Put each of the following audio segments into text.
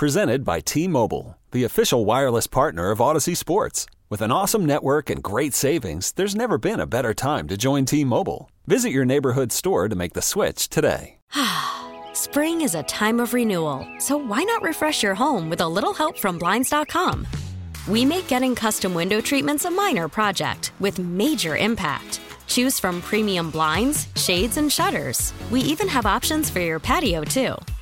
Presented by T-Mobile, the official wireless partner of Odyssey Sports. With an awesome network and great savings, there's never been a better time to join T-Mobile. Visit your neighborhood store to make the switch today. Spring is a time of renewal, so why not refresh your home with a little help from Blinds.com? We make getting custom window treatments a minor project with major impact. Choose from premium blinds, shades, and shutters. We even have options for your patio, too.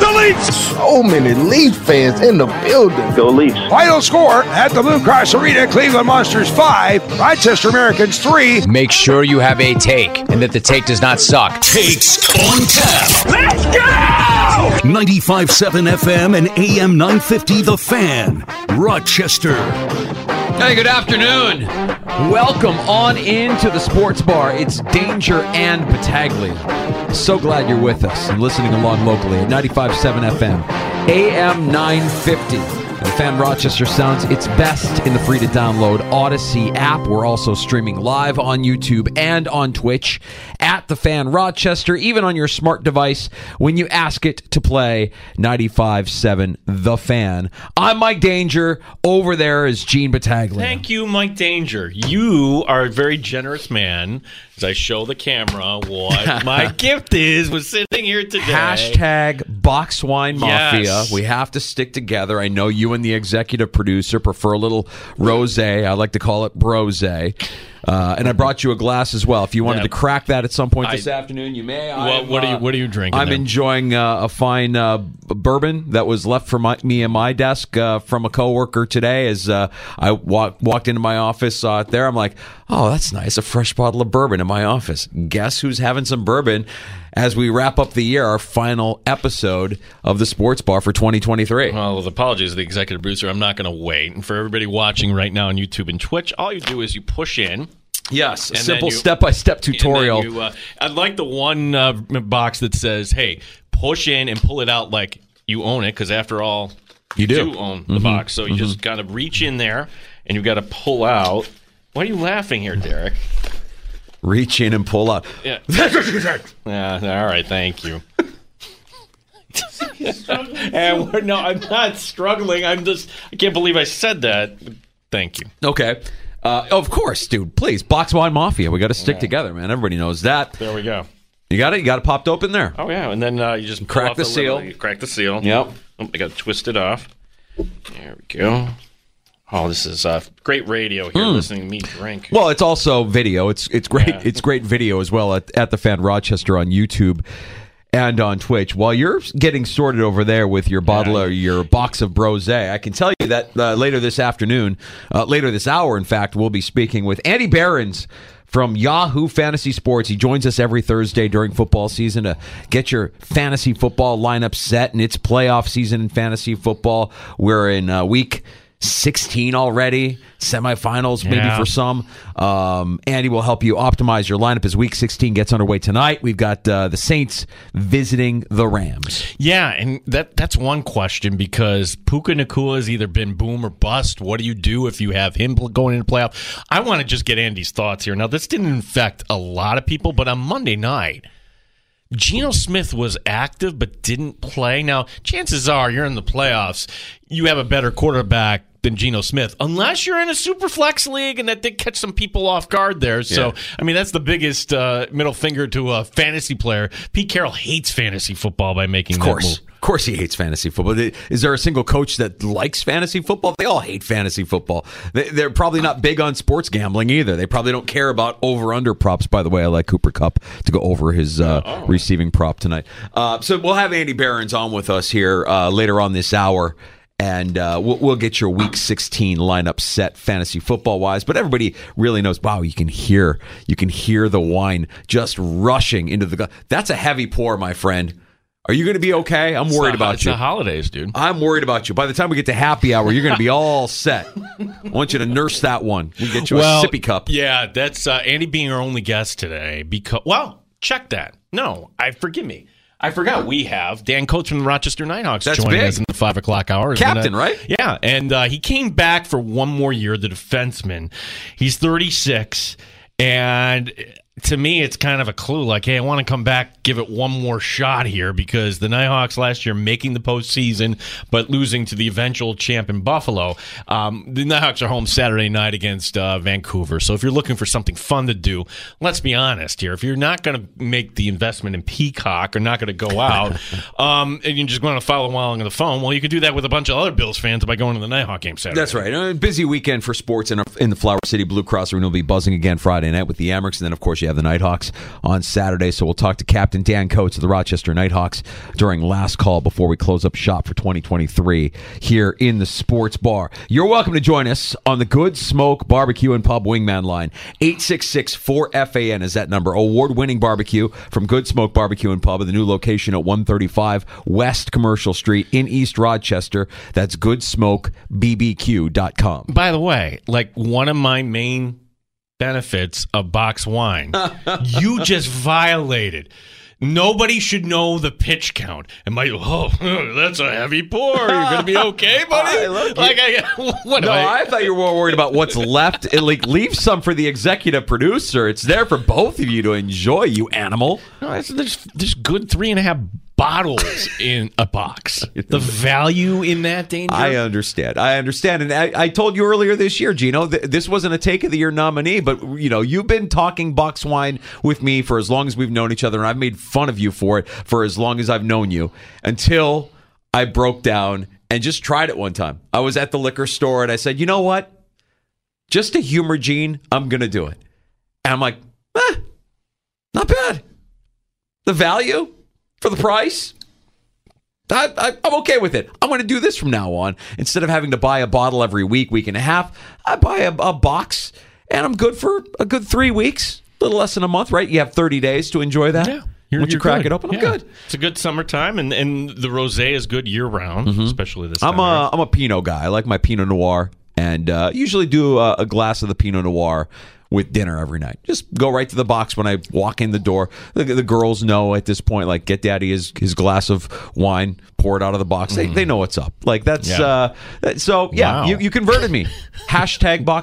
Sabres! The Leafs! So many Leaf fans in the building. Go Leafs. Final score at the Blue Cross Arena, Cleveland Monsters 5, Rochester Americans 3. Make sure you have a take and that the take does not suck. Takes on tap. Let's go! 95.7 FM and AM 950, The Fan, Rochester. Hey, good afternoon. Welcome on into the Sports Bar. It's Danger and Battaglia. So glad you're with us and listening along locally at 95.7 FM, AM 950. The Fan Rochester sounds its best in the free-to-download Odyssey app. We're also streaming live on YouTube and on Twitch at The Fan Rochester, even on your smart device when you ask it to play 95.7 The Fan. I'm Mike Danger. Over there is Gene Battaglia. Thank you, Mike Danger. You are a very generous man. As I show the camera what my gift is, was sitting here today. Hashtag Box Wine Mafia. Yes. We have to stick together. I know you and the executive producer prefer a little rosé. I like to call it brosé. And I brought you a glass as well. If you wanted to crack that at some point this afternoon, you may. What are you drinking? I'm enjoying a fine bourbon that was left for me and my desk from a coworker today. As I walked into my office, saw it there. I'm like, oh, that's nice. A fresh bottle of bourbon in my office. Guess who's having some bourbon as we wrap up the year, our final episode of the Sports Bar for 2023. Well, with apologies to the executive producer, I'm not going to wait. And for everybody watching right now on YouTube and Twitch, all you do is you push in. Yes, a simple step-by-step tutorial. I'd like the one box that says, hey, push in and pull it out like you own it, because after all, you do own the box. So you just got to reach in there, and you've got to pull out. Why are you laughing here, Derek? Reach in and pull out. Yeah. All right, thank you. And no, I'm not struggling. I can't believe I said that. Thank you. Okay. Of course, dude. Please, Box Wine Mafia. We got to stick together, man. Everybody knows that. There we go. You got it. You got it popped open there. Oh yeah, and then you just crack the seal. You crack the seal. Yep. Oh, I got to twist it off. There we go. Oh, this is great radio here. Listening to me drink. Well, it's also video. It's great. Yeah. It's great video as well at The Fan Rochester on YouTube and on Twitch. While you're getting sorted over there with your bottle or your box of brosé, I can tell you that later this hour, in fact, we'll be speaking with Andy Behrens from Yahoo Fantasy Sports. He joins us every Thursday during football season to get your fantasy football lineup set, and it's playoff season in fantasy football. We're in week 16 already, semifinals maybe for some. Andy will help you optimize your lineup as Week 16 gets underway tonight. We've got the Saints visiting the Rams. Yeah, and that's one question because Puka Nacua has either been boom or bust. What do you do if you have him going into playoff? I want to just get Andy's thoughts here. Now, this didn't affect a lot of people, but on Monday night, Geno Smith was active but didn't play. Now, chances are you're in the playoffs. You have a better quarterback than Geno Smith, unless you're in a super flex league, and that did catch some people off guard there. So, yeah. I mean, that's the biggest middle finger to a fantasy player. Pete Carroll hates fantasy football by making that move. Of course he hates fantasy football. Is there a single coach that likes fantasy football? They all hate fantasy football. They're probably not big on sports gambling either. They probably don't care about over-under props. By the way, I like Cooper Kupp to go over his receiving prop tonight. So we'll have Andy Behrens on with us here later on this hour. And we'll get your Week 16 lineup set fantasy football wise, but everybody really knows. Wow, you can hear the wine just rushing into the glass. That's a heavy pour, my friend. Are you going to be okay? I'm worried about you. It's the holidays, dude. I'm worried about you. By the time we get to happy hour, you're going to be all set. I want you to nurse that one. We'll get you a sippy cup. Yeah, that's Andy being our only guest today. Because check that. No, forgive me. I forgot we have Dan Coates from the Rochester Nighthawks joining us in the 5 o'clock hour. Captain, right? Yeah, and he came back for one more year, the defenseman. He's 36, and to me, it's kind of a clue, like, hey, I want to come back, give it one more shot here, because the Nighthawks last year making the postseason, but losing to the eventual champ in Buffalo. The Nighthawks are home Saturday night against Vancouver, so if you're looking for something fun to do, let's be honest here. If you're not going to make the investment in Peacock or not going to go out, and you're just going to follow along on the phone, well, you could do that with a bunch of other Bills fans by going to the Nighthawk game Saturday. That's right. Busy weekend for sports in the Flower City Blue Cross Arena. Will be buzzing again Friday night with the Amherst, and then, of course, you have the Nighthawks on Saturday. So we'll talk to Captain Dan Coates of the Rochester Nighthawks during last call before we close up shop for 2023 here in the sports bar. You're welcome to join us on the Good Smoke Barbecue and Pub Wingman line. 866-4FAN is that number. Award-winning barbecue from Good Smoke Barbecue and Pub at the new location at 135 West Commercial Street in East Rochester. That's GoodSmokeBBQ.com. By the way, like one of my main benefits of box wine. You just violated. Nobody should know the pitch count. And that's a heavy pour. You're going to be okay, buddy? I love you. I thought you were more worried about what's left. Leave some for the executive producer. It's there for both of you to enjoy, you animal. No, there's good 3.5 bottles in a box. The value in that, Danger? I understand. And I told you earlier this year, Gino, this wasn't a Take of the Year nominee, but you've been talking box wine with me for as long as we've known each other, and I've made fun of you for it for as long as I've known you, until I broke down and just tried it one time. I was at the liquor store, and I said, you know what? Just to humor Gene, I'm going to do it. And I'm like, not bad. The value? For the price, I'm okay with it. I'm going to do this from now on. Instead of having to buy a bottle every week and a half, I buy a box, and I'm good for a good 3 weeks, a little less than a month, right? You have 30 days to enjoy that. Yeah. Once you crack it open, I'm good. It's a good summertime, and the rosé is good year-round, especially this time. I'm a Pinot guy. I like my Pinot Noir, and usually do a glass of the Pinot Noir with dinner every night. Just go right to the box when I walk in the door. The girls know at this point, like, get daddy his glass of wine, pour it out of the box. They know what's up. Like, that's... Yeah. Wow. You converted me. # Box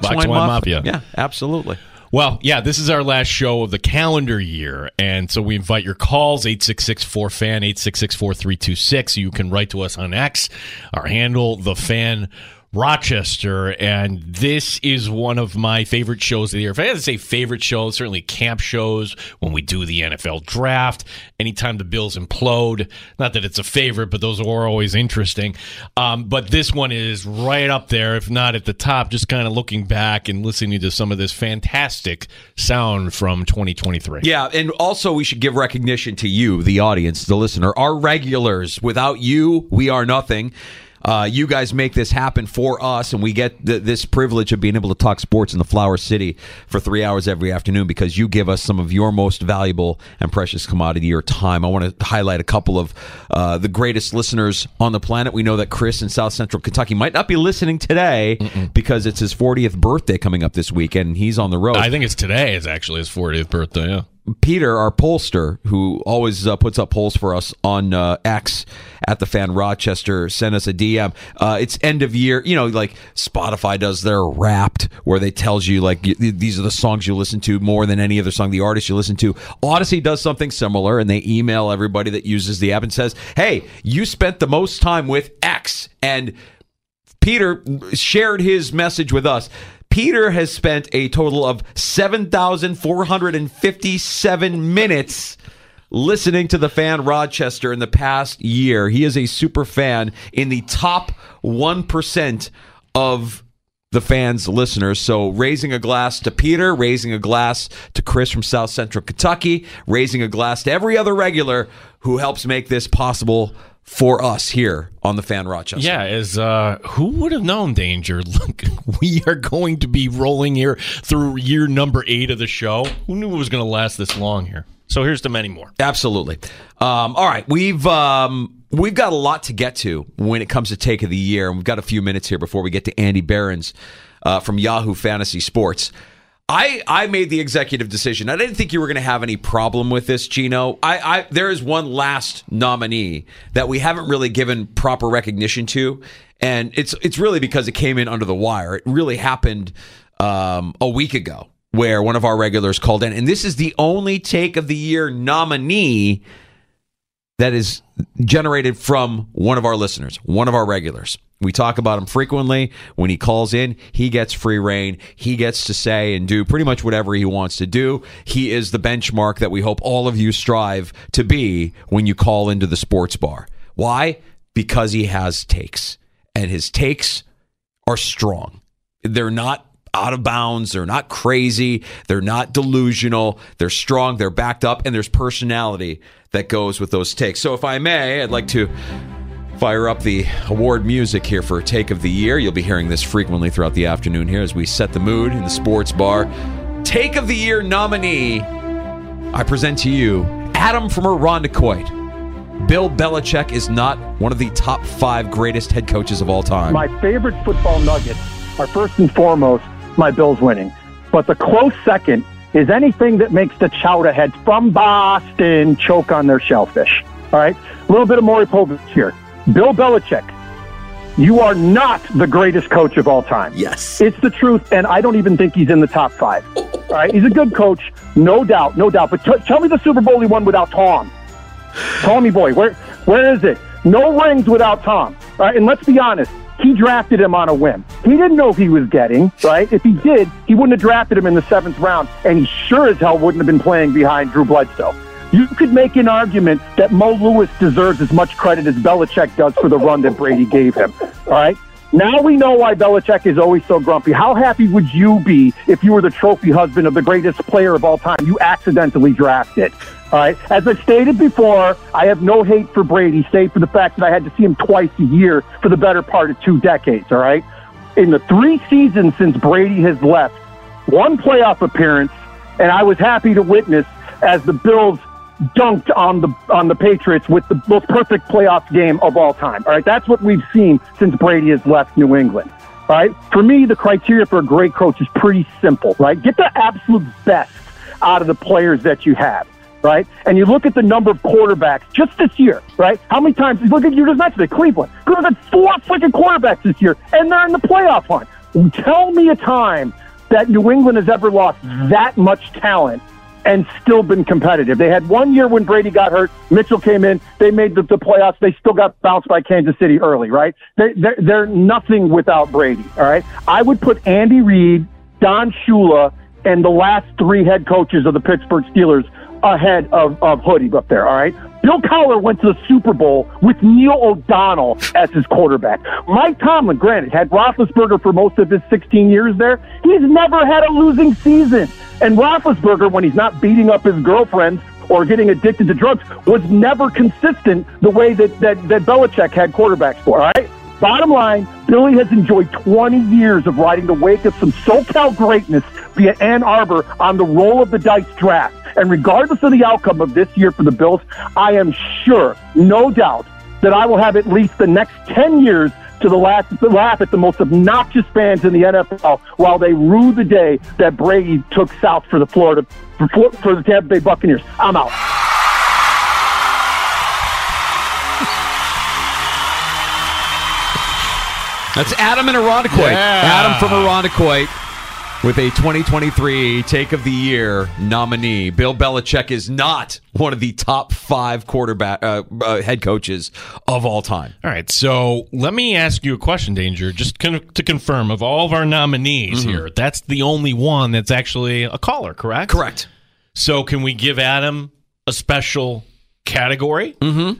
Wine Mafia. Yeah, absolutely. Well, yeah, this is our last show of the calendar year, and so we invite your calls, 866-4FAN, 866-4326. You can write to us on X, our handle, The Fan Rochester, and this is one of my favorite shows of the year. If I had to say favorite shows, certainly camp shows, when we do the NFL draft, anytime the Bills implode. Not that it's a favorite, but those are always interesting. But this one is right up there, if not at the top, just kind of looking back and listening to some of this fantastic sound from 2023. Yeah, and also we should give recognition to you, the audience, the listener, our regulars. Without you, we are nothing. You guys make this happen for us, and we get this privilege of being able to talk sports in the Flower City for 3 hours every afternoon because you give us some of your most valuable and precious commodity, your time. I want to highlight a couple of the greatest listeners on the planet. We know that Chris in South Central Kentucky might not be listening today because it's his 40th birthday coming up this week, and he's on the road. I think it's today is actually his 40th birthday, yeah. Peter, our pollster, who always puts up polls for us on X at The Fan Rochester, sent us a DM. It's end of year. You know, like Spotify does their Wrapped, where they tells you, like, these are the songs you listen to more than any other song, the artist you listen to. Odyssey does something similar, and they email everybody that uses the app and says, hey, you spent the most time with X. And Peter shared his message with us. Peter has spent a total of 7,457 minutes listening to The Fan Rochester in the past year. He is a super fan in the top 1% of The Fan's listeners. So raising a glass to Peter, raising a glass to Chris from South Central Kentucky, raising a glass to every other regular who helps make this possible for us here on The Fan Rochester. Yeah, who would have known, Danger? Look, we are going to be rolling here through year number 8 of the show. Who knew it was going to last this long here? So here's to many more. Absolutely. All right, we've got a lot to get to when it comes to Take of the Year, and we've got a few minutes here before we get to Andy Behrens from Yahoo Fantasy Sports. I made the executive decision. I didn't think you were going to have any problem with this, Geno. There is one last nominee that we haven't really given proper recognition to, and it's really because it came in under the wire. It really happened a week ago where one of our regulars called in, and this is the only Take of the Year nominee that is generated from one of our listeners, one of our regulars. We talk about him frequently. When he calls in, he gets free reign. He gets to say and do pretty much whatever he wants to do. He is the benchmark that we hope all of you strive to be when you call into the sports bar. Why? Because he has takes. And his takes are strong. They're not out of bounds. They're not crazy. They're not delusional. They're strong. They're backed up. And there's personality that goes with those takes. So if I may, I'd like to fire up the award music here for Take of the Year. You'll be hearing this frequently throughout the afternoon here as we set the mood in the sports bar. Take of the Year nominee, I present to you Adam from Irondequoit. Bill Belichick is not one of the top 5 greatest head coaches of all time. My favorite football nuggets are first and foremost my Bills winning. But the close second is anything that makes the chowderheads from Boston choke on their shellfish. All right? A little bit of Maury Povich here. Bill Belichick, you are not the greatest coach of all time. Yes. It's the truth, and I don't even think he's in the top 5. All right, he's a good coach, no doubt, no doubt. But tell me the Super Bowl he won without Tom. Tommy boy, where is it? No rings without Tom. All right, and let's be honest, he drafted him on a whim. He didn't know he was getting, right? If he did, he wouldn't have drafted him in the 7th round, and he sure as hell wouldn't have been playing behind Drew Bledsoe. You could make an argument that Mo Lewis deserves as much credit as Belichick does for the run that Brady gave him. All right? Now we know why Belichick is always so grumpy. How happy would you be if you were the trophy husband of the greatest player of all time you accidentally drafted? All right? As I stated before, I have no hate for Brady, save for the fact that I had to see him twice a year for the better part of 2 decades, all right? In the 3 seasons since Brady has left, 1 playoff appearance, and I was happy to witness as the Bills dunked on the Patriots with the most perfect playoff game of all time. All right, that's what we've seen since Brady has left New England. All right, for me, the criteria for a great coach is pretty simple. Right, get the absolute best out of the players that you have. Right, and you look at the number of quarterbacks just this year. Right, how many times? Look at you just mentioned it, Cleveland. Cleveland had 4 freaking quarterbacks this year, and they're in the playoff hunt. Tell me a time that New England has ever lost that much talent and still been competitive. They had 1 year when Brady got hurt. Mitchell came in. They made the playoffs. They still got bounced by Kansas City early, right? They're nothing without Brady, all right? I would put Andy Reid, Don Shula, and the last 3 head coaches of the Pittsburgh Steelers ahead of Hoodie up there, all right? Bill Cowher went to the Super Bowl with Neil O'Donnell as his quarterback. Mike Tomlin, granted, had Roethlisberger for most of his 16 years there. He's never had a losing season. And Roethlisberger, when he's not beating up his girlfriend or getting addicted to drugs, was never consistent the way that Belichick had quarterbacks for, all right? Bottom line, Billy has enjoyed 20 years of riding the wake of some SoCal greatness via Ann Arbor on the roll of the dice draft. And regardless of the outcome of this year for the Bills, I am sure, no doubt, that I will have at least the next 10 years to laugh at the most obnoxious fans in the NFL while they rue the day that Brady took south for the Tampa Bay Buccaneers. I'm out. That's Adam in Irondequoit. Yeah. Adam from Irondequoit with a 2023 Take of the Year nominee. Bill Belichick is not one of the top five quarterback head coaches of all time. All right, so let me ask you a question, Danger, just to confirm, of all of our nominees here, that's the only one that's actually a caller, correct? Correct. So can we give Adam a special category?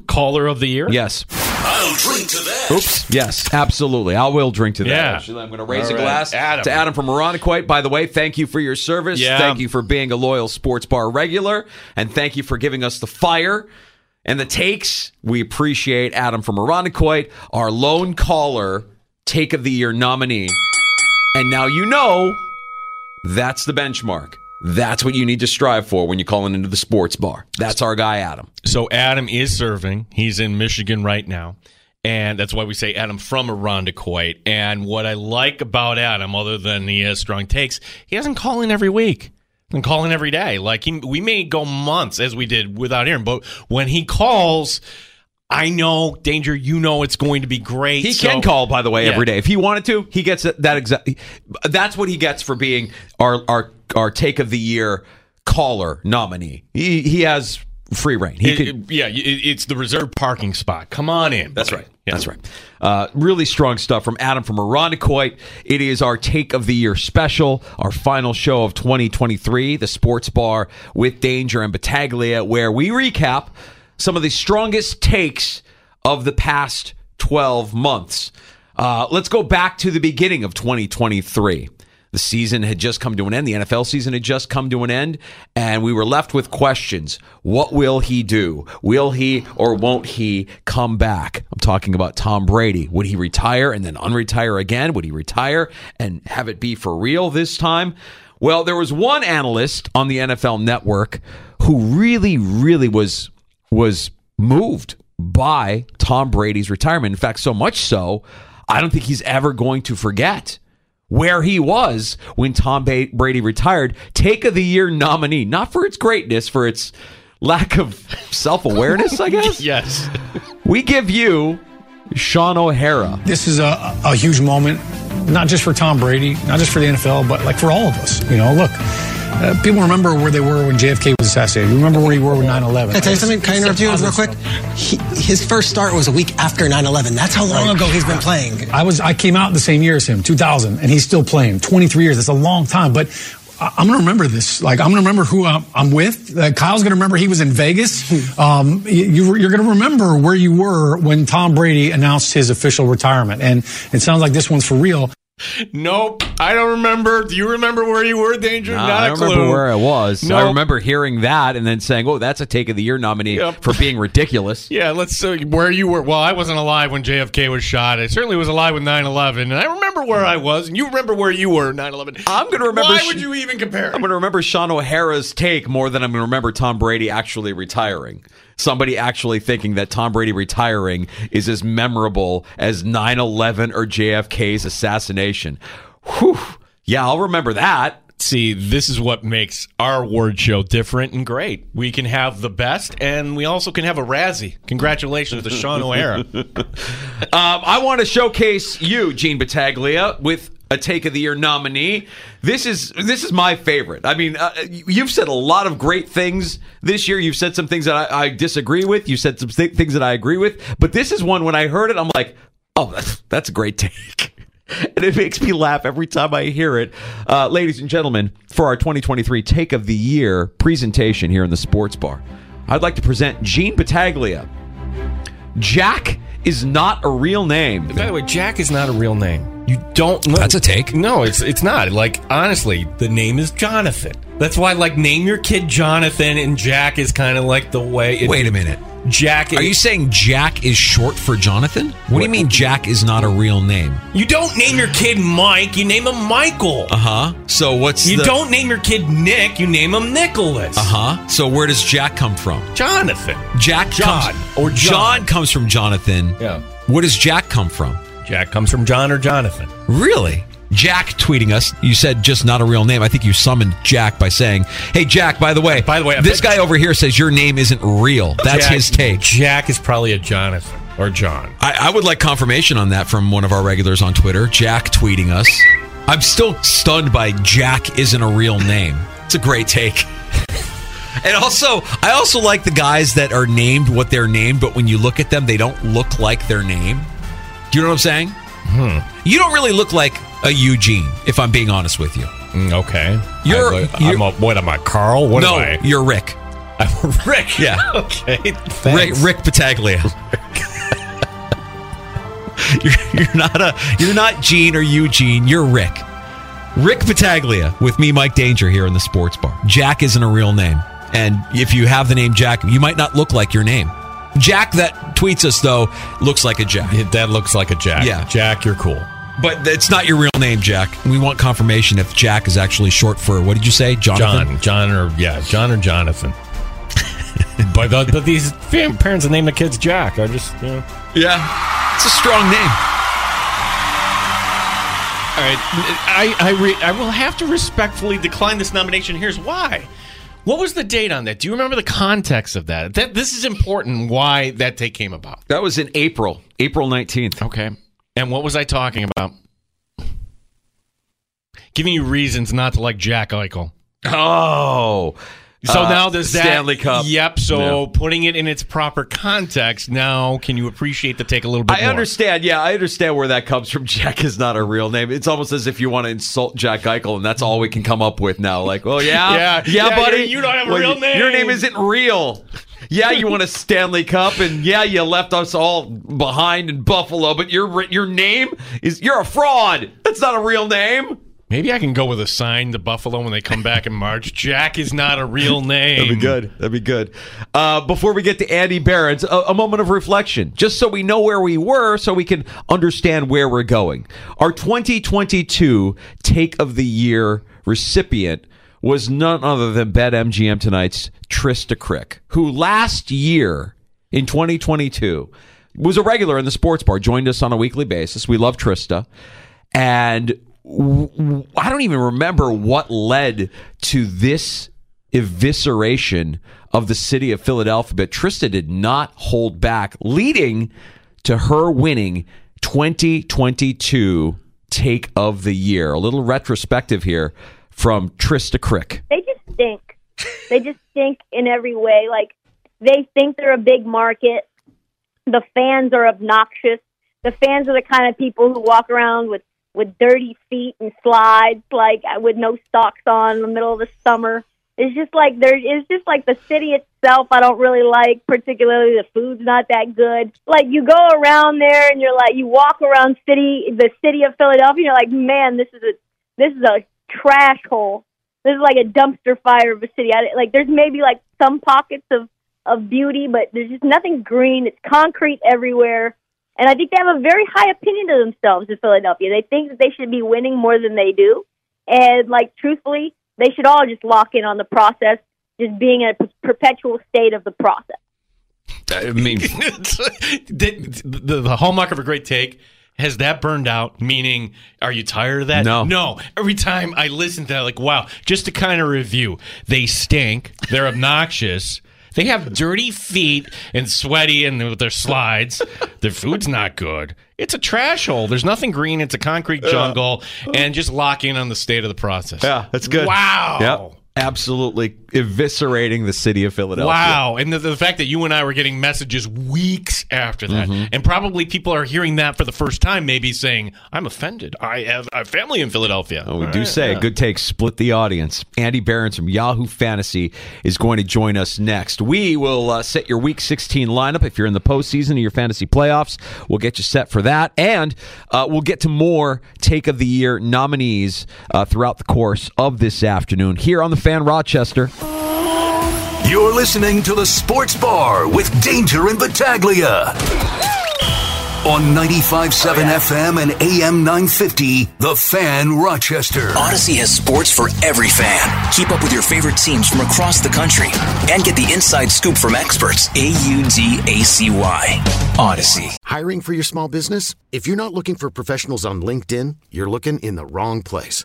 Caller of the Year? Yes. I'll drink to that. Oops. Yes, absolutely. I will drink to that. Yeah. Actually, I'm going to raise a glass to Adam from Irondequoit. By the way, thank you for your service. Yeah. Thank you for being a loyal sports bar regular. And thank you for giving us the fire and the takes. We appreciate Adam from Irondequoit, our lone caller, Take of the Year nominee. And now you know that's the benchmark. That's what you need to strive for when you're calling into the sports bar. That's our guy, Adam. So Adam is serving. He's in Michigan right now. And that's why we say Adam from Irondequoit. And what I like about Adam, other than he has strong takes, he doesn't call in every week. And call in every day. Like, we may go months, as we did, without hearing. But when he calls, I know, Danger, you know it's going to be great. He can call, by the way, every day. If he wanted to, he gets that exact. That's what he gets for being our Take of the Year caller nominee. He has free reign. It's the reserved parking spot. Come on in. That's right. Yeah. That's right. Really strong stuff from Adam from Irondequoit. It is our Take of the Year special, our final show of 2023, the Sports Bar with Danger and Battaglia, where we recap some of the strongest takes of the past 12 months. Let's go back to the beginning of 2023. The season had just come to an end. The NFL season had just come to an end. And we were left with questions. What will he do? Will he or won't he come back? I'm talking about Tom Brady. Would he retire and then unretire again? Would he retire and have it be for real this time? Well, there was one analyst on the NFL Network who really, really was moved by Tom Brady's retirement. In fact, so much so, I don't think he's ever going to forget where he was when Tom Brady retired. Take of the Year nominee, not for its greatness, for its lack of self-awareness, I guess. Yes. We give you Sean O'Hara. This is a huge moment, not just for Tom Brady, not just for the NFL, but like for all of us. You know, look, people remember where they were when JFK was assassinated. You remember where you were with 9/11. Can I tell you something? Can I interrupt you real quick? His first start was a week after 9/11. That's how long ago he's been playing. I came out the same year as him, 2000, and he's still playing. 23 years. That's a long time. But I'm going to remember this. Like, I'm going to remember who I'm with. Kyle's going to remember he was in Vegas. You're going to remember where you were when Tom Brady announced his official retirement. And it sounds like this one's for real. Nope, I don't remember. Do you remember where you were, Danger? No, not a clue. I remember where I was. Nope. I remember hearing that and then saying, oh, that's a Take of the Year nominee for being ridiculous. Yeah, let's say where you were. Well, I wasn't alive when JFK was shot. I certainly was alive with 9/11. And I remember where I was, and you remember where you were 9/11. I'm going to remember. Why would you even compare? I'm going to remember Sean O'Hara's take more than I'm going to remember Tom Brady actually retiring. Somebody actually thinking that Tom Brady retiring is as memorable as 9/11 or JFK's assassination. Whew. Yeah, I'll remember that. See, this is what makes our award show different and great. We can have the best, and we also can have a Razzie. Congratulations to Sean O'Hara. I want to showcase you, Gene Battaglia, with a Take of the Year nominee. This is my favorite. I mean, you've said a lot of great things this year. You've said some things that I disagree with. You said some things that I agree with. But this is one, when I heard it, I'm like, oh, that's a great take. And it makes me laugh every time I hear it. Ladies and gentlemen, for our 2023 Take of the Year presentation here in the Sports Bar, I'd like to present Gene Battaglia. Jack is not a real name. By the way, Jack is not a real name. You don't know. That's a take. No, it's not. Like, honestly, the name is Jonathan. That's why, like, name your kid Jonathan, and Jack is kind of like the way. Wait a minute. Jack is... Are you saying Jack is short for Jonathan? What do you mean Jack is not a real name? You don't name your kid Mike. You name him Michael. Uh-huh. So what's You don't name your kid Nick. You name him Nicholas. Uh-huh. So where does Jack come from? Jonathan. Jack John comes... Or John. John comes from Jonathan. Yeah. Where does Jack come from? Jack comes from John or Jonathan. Really? Jack tweeting us. You said just not a real name. I think you summoned Jack by saying, "Hey, Jack, by the way, this guy over here says your name isn't real." That's Jack, his take. Jack is probably a Jonathan or John. I would like confirmation on that from one of our regulars on Twitter. Jack tweeting us. I'm still stunned by Jack isn't a real name. It's a great take. And also, I also like the guys that are named what they're named, but when you look at them, they don't look like their name. Do you know what I'm saying? You don't really look like a Eugene, if I'm being honest with you. Okay. What am I, Carl? What am I? You're Rick. I'm Rick? Yeah. Okay. Rick Pataglia. You're not Gene or Eugene. You're Rick. Rick Pataglia with me, Mike Danger, here in the sports bar. Jack isn't a real name. And if you have the name Jack, you might not look like your name. Jack that tweets us, though, looks like a Jack. That looks like a Jack. Yeah. Jack, you're cool. But it's not your real name, Jack. We want confirmation if Jack is actually short for, what did you say, Jonathan? John or Jonathan. but these parents that name the kids Jack are just, you know. Yeah, it's a strong name. All right, I will have to respectfully decline this nomination. Here's why. What was the date on that? Do you remember the context of that? This is important why that take came about. That was in April 19th. Okay. And what was I talking about? Giving you reasons not to like Jack Eichel. Oh. So now there's that. Stanley Cup. Yep. So putting it in its proper context, now can you appreciate the take a little bit more? I understand. Yeah, I understand where that comes from. Jack is not a real name. It's almost as if you want to insult Jack Eichel, and that's all we can come up with now. Like, well, yeah, buddy. You don't have a real name. Your name isn't real. Yeah, you won a Stanley Cup, and yeah, you left us all behind in Buffalo, but your name is, you're a fraud. That's not a real name. Maybe I can go with a sign to Buffalo when they come back in March. Jack is not a real name. That'd be good. Before we get to Andy Behrens, a moment of reflection, just so we know where we were, so we can understand where we're going. Our 2022 Take of the Year recipient was none other than BetMGM tonight's Trista Crick, who last year in 2022 was a regular in the sports bar, joined us on a weekly basis. We love Trista. And I don't even remember what led to this evisceration of the city of Philadelphia, but Trista did not hold back, leading to her winning 2022 Take of the Year. A little retrospective here from Trista Crick. They just stink. They just stink in every way. Like, they think they're a big market. The fans are obnoxious. The fans are the kind of people who walk around with dirty feet and slides, like with no socks on in the middle of the summer. It's just like the city itself I don't really like, particularly the food's not that good. Like, you go around there and you're like, you walk around the city of Philadelphia, you're like, man, this is a trash hole. This is like a dumpster fire of a city. There's maybe like some pockets of beauty, but there's just nothing green. It's concrete everywhere. And I think they have a very high opinion of themselves in Philadelphia. They think that they should be winning more than they do. And, like, truthfully, they should all just lock in on the process, just being in a perpetual state of the process. I mean, the hallmark of a great take, has that burned out? Meaning, are you tired of that? No. Every time I listen to that, like, wow, just to kind of review, they stink, they're obnoxious. They have dirty feet and sweaty and with their slides. Their food's not good. It's a trash hole. There's nothing green. It's a concrete jungle. And just lock in on the state of the process. Yeah, that's good. Wow. Yep. absolutely eviscerating the city of Philadelphia. Wow. And the fact that you and I were getting messages weeks after that, and probably people are hearing that for the first time, maybe saying, I'm offended. I have a family in Philadelphia. Oh, we say, good take, split the audience. Andy Behrens from Yahoo Fantasy is going to join us next. We will set your Week 16 lineup if you're in the postseason of your fantasy playoffs. We'll get you set for that. And we'll get to more Take of the Year nominees throughout the course of this afternoon here on the Fan Rochester. You're listening to the Sports Bar with Danger and Battaglia on 95.7 FM and AM 950, The Fan Rochester. Odyssey has sports for every fan. Keep up with your favorite teams from across the country and get the inside scoop from experts. Audacy. Odyssey. Hiring for your small business? If you're not looking for professionals on LinkedIn, you're looking in the wrong place.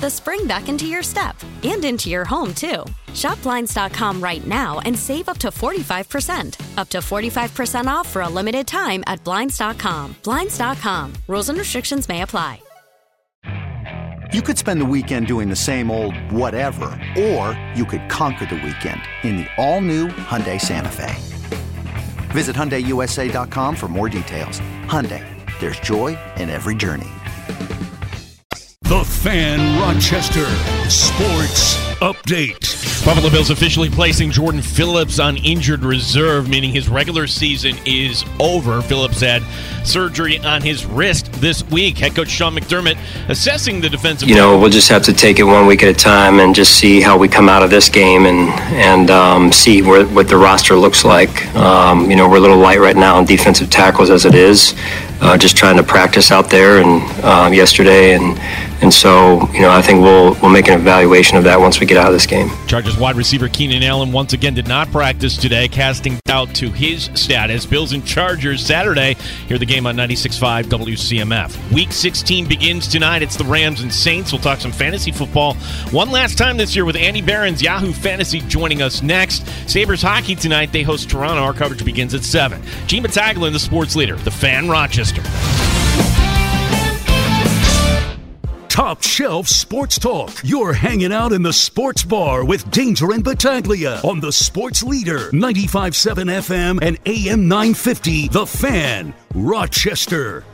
the spring back into your step and into your home, too. Shop Blinds.com right now and save up to 45%. Up to 45% off for a limited time at Blinds.com. Blinds.com. Rules and restrictions may apply. You could spend the weekend doing the same old whatever, or you could conquer the weekend in the all-new Hyundai Santa Fe. Visit HyundaiUSA.com for more details. Hyundai, there's joy in every journey. The Fan Rochester Sports Update. Buffalo Bills officially placing Jordan Phillips on injured reserve, meaning his regular season is over. Phillips had surgery on his wrist this week. Head coach Sean McDermott assessing the defensive... We'll just have to take it one week at a time and just see how we come out of this game and see what the roster looks like. We're a little light right now on defensive tackles as it is. Just trying to practice out there and yesterday. And so, I think we'll make an evaluation of that once we get out of this game. Chargers wide receiver Keenan Allen once again did not practice today, casting doubt to his status. Bills and Chargers Saturday. Hear the game on 96.5 WCMF. Week 16 begins tonight. It's the Rams and Saints. We'll talk some fantasy football one last time this year with Andy Behrens, Yahoo Fantasy, joining us next. Sabres hockey tonight. They host Toronto. Our coverage begins at 7. Gene Battaglin, the sports leader, the Fan Rochester. Top shelf sports talk. You're hanging out in the sports bar with Danger and Battaglia on the sports leader, 95.7 FM and AM 950, The Fan, Rochester.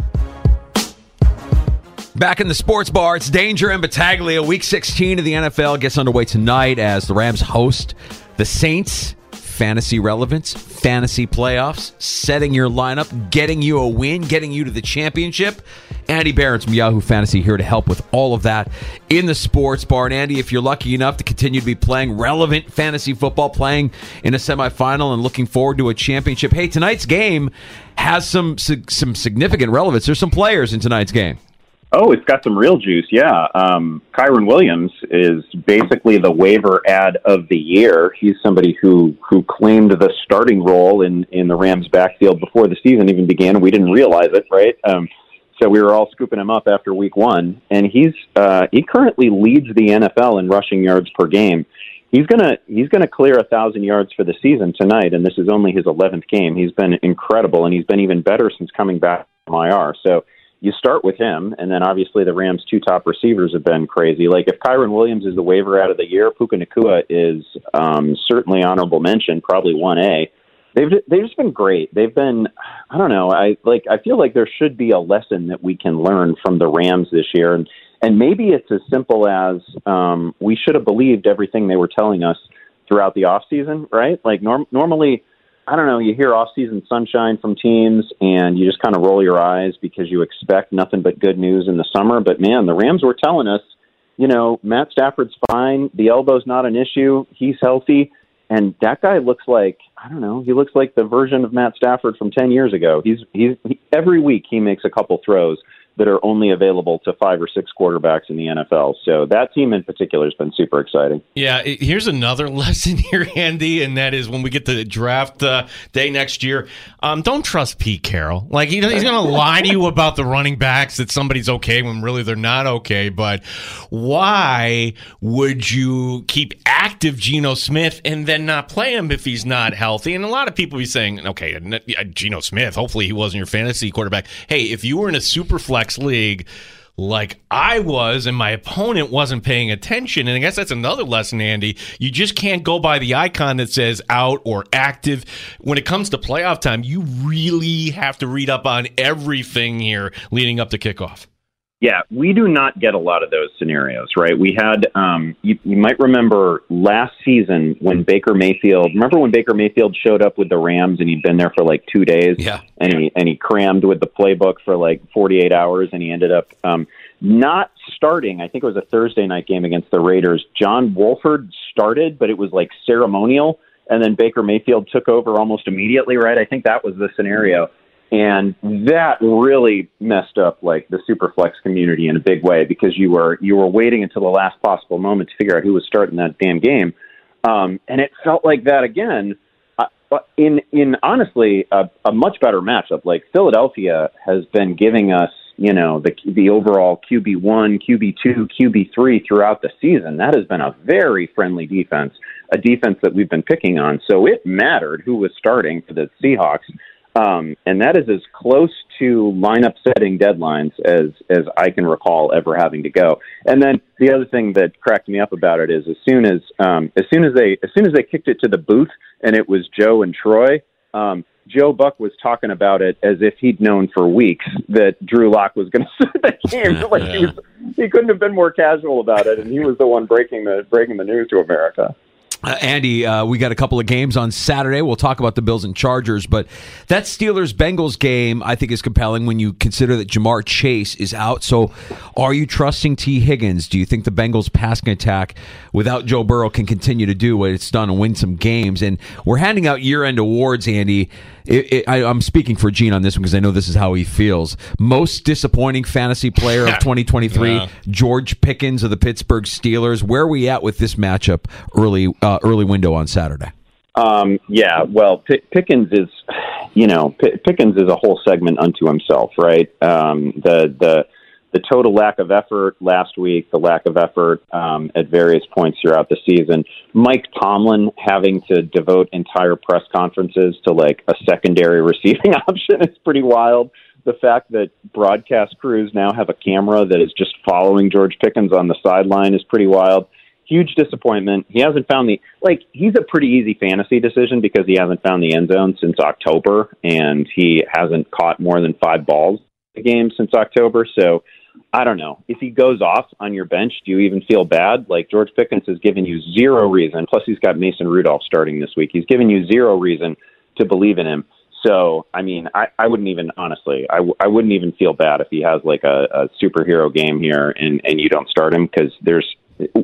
Back in the sports bar, it's Danger and Battaglia. Week 16 of the NFL gets underway tonight as the Rams host the Saints. Fantasy relevance, fantasy playoffs, setting your lineup, getting you a win, getting you to the championship. Andy Behrens from Yahoo Fantasy here to help with all of that in the sports bar. And Andy, if you're lucky enough to continue to be playing relevant fantasy football, playing in a semifinal and looking forward to a championship, hey, tonight's game has some significant relevance. There's some players in tonight's game. Oh, it's got some real juice, yeah. Kyren Williams is basically the waiver ad of the year. He's somebody who claimed the starting role in the Rams' backfield before the season even began. We didn't realize it, right? So we were all scooping him up after week one, and he currently leads the NFL in rushing yards per game. He's gonna clear 1,000 yards for the season tonight, and this is only his 11th game. He's been incredible, and he's been even better since coming back from IR. So you start with him, and then obviously the Rams' two top receivers have been crazy. Like, if Kyren Williams is the waiver out of the year, Puka Nacua is certainly honorable mention, probably 1A. They've just been great. They've been, I don't know. I feel like there should be a lesson that we can learn from the Rams this year, and maybe it's as simple as we should have believed everything they were telling us throughout the off season, right? Like normally, I don't know. You hear off season sunshine from teams, and you just kind of roll your eyes because you expect nothing but good news in the summer. But man, the Rams were telling us, you know, Matt Stafford's fine. The elbow's not an issue. He's healthy. And that guy looks like, I don't know, he looks like the version of Matt Stafford from 10 years ago. He every week he makes a couple throws that are only available to 5 or 6 quarterbacks in the NFL. So that team in particular has been super exciting. Yeah, here's another lesson here, Andy, and that is when we get to the draft day next year, don't trust Pete Carroll. Like, he's going to lie to you about the running backs that somebody's okay when really they're not okay, but why would you keep active Geno Smith and then not play him if he's not healthy? And a lot of people be saying, okay, Geno Smith, hopefully he wasn't your fantasy quarterback. Hey, if you were in a super flex league like I was and my opponent wasn't paying attention, and I guess that's another lesson, Andy, you just can't go by the icon that says out or active. When it comes to playoff time, you really have to read up on everything here leading up to kickoff. Yeah, we do not get a lot of those scenarios, right? We had, you might remember last season when Baker Mayfield showed up with the Rams and he'd been there for like 2 days, and he crammed with the playbook for like 48 hours, and he ended up not starting. I think it was a Thursday night game against the Raiders. John Wolford started, but it was like ceremonial, and then Baker Mayfield took over almost immediately, right? I think that was the scenario. And that really messed up like the Superflex community in a big way, because you were waiting until the last possible moment to figure out who was starting that damn game. And it felt like that again, in honestly a much better matchup. Like Philadelphia has been giving us, you know, the overall QB1, QB2, QB3 throughout the season. That has been a very friendly defense, a defense that we've been picking on. So it mattered who was starting for the Seahawks. And that is as close to lineup setting deadlines as I can recall ever having to go. And then the other thing that cracked me up about it is as soon as they kicked it to the booth and it was Joe and Troy, Joe Buck was talking about it as if he'd known for weeks that Drew Lock was going to start the game. Like he couldn't have been more casual about it, and he was the one breaking the news to America. Andy, we got a couple of games on Saturday. We'll talk about the Bills and Chargers, but that Steelers-Bengals game I think is compelling when you consider that Jamar Chase is out. So are you trusting T Higgins? Do you think the Bengals passing attack without Joe Burrow can continue to do what it's done and win some games? And we're handing out year-end awards, Andy. I'm speaking for Gene on this one because I know this is how he feels. Most disappointing fantasy player of 2023, George Pickens of the Pittsburgh Steelers. Where are we at with this matchup early window on Saturday? Pickens is, you know, Pickens is a whole segment unto himself, right? The total lack of effort last week, the lack of effort at various points throughout the season. Mike Tomlin having to devote entire press conferences to like a secondary receiving option is pretty wild. The fact that broadcast crews now have a camera that is just following George Pickens on the sideline is pretty wild. Huge disappointment. He hasn't found he's a pretty easy fantasy decision because he hasn't found the end zone since October, and he hasn't caught more than 5 balls a game since October. So I don't know. If he goes off on your bench, do you even feel bad? Like, George Pickens has given you zero reason. Plus, he's got Mason Rudolph starting this week. He's given you zero reason to believe in him. So, I mean, I wouldn't even, honestly, I wouldn't even feel bad if he has like a superhero game here and you don't start him, because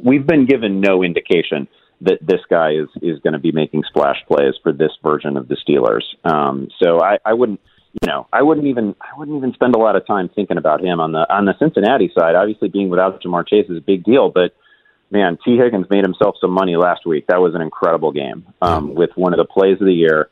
we've been given no indication that this guy is going to be making splash plays for this version of the Steelers. I wouldn't even spend a lot of time thinking about him on the Cincinnati side. Obviously, being without Jamar Chase is a big deal, but man, T Higgins made himself some money last week. That was an incredible game with one of the plays of the year.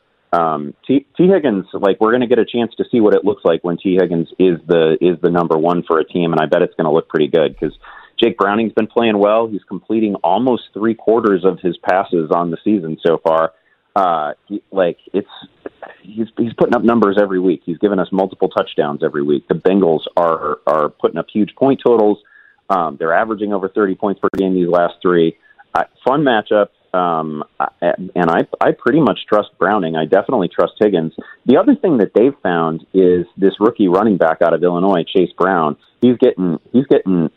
T Higgins, like, we're going to get a chance to see what it looks like when T Higgins is the number one for a team, and I bet it's going to look pretty good because Jake Browning's been playing well. He's completing almost 3/4 of his passes on the season so far. He's putting up numbers every week. He's given us multiple touchdowns every week. The Bengals are putting up huge point totals. They're averaging over 30 points per game these last 3. Fun matchup. And I pretty much trust Browning. I definitely trust Higgins. The other thing that they've found is this rookie running back out of Illinois, Chase Brown. He's getting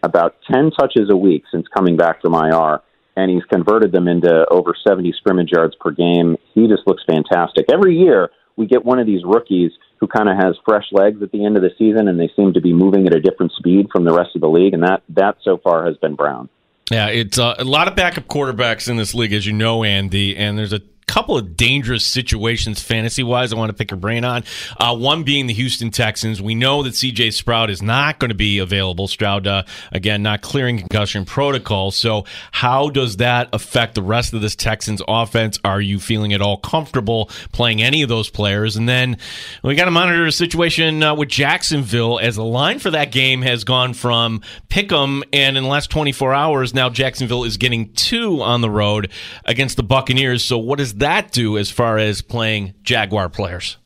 about 10 touches a week since coming back from IR, and he's converted them into over 70 scrimmage yards per game. He just looks fantastic. Every year we get one of these rookies who kind of has fresh legs at the end of the season, and they seem to be moving at a different speed from the rest of the league, and that so far has been Brown. Yeah, it's a lot of backup quarterbacks in this league, as you know, Andy, and there's a couple of dangerous situations fantasy-wise I want to pick your brain on. One being the Houston Texans. We know that C.J. Stroud is not going to be available. Stroud, again, not clearing concussion protocol. So how does that affect the rest of this Texans offense? Are you feeling at all comfortable playing any of those players? And then we got to monitor the situation with Jacksonville, as the line for that game has gone from pick 'em, and in the last 24 hours, now Jacksonville is getting 2 on the road against the Buccaneers. So what is that do as far as playing Jaguar players?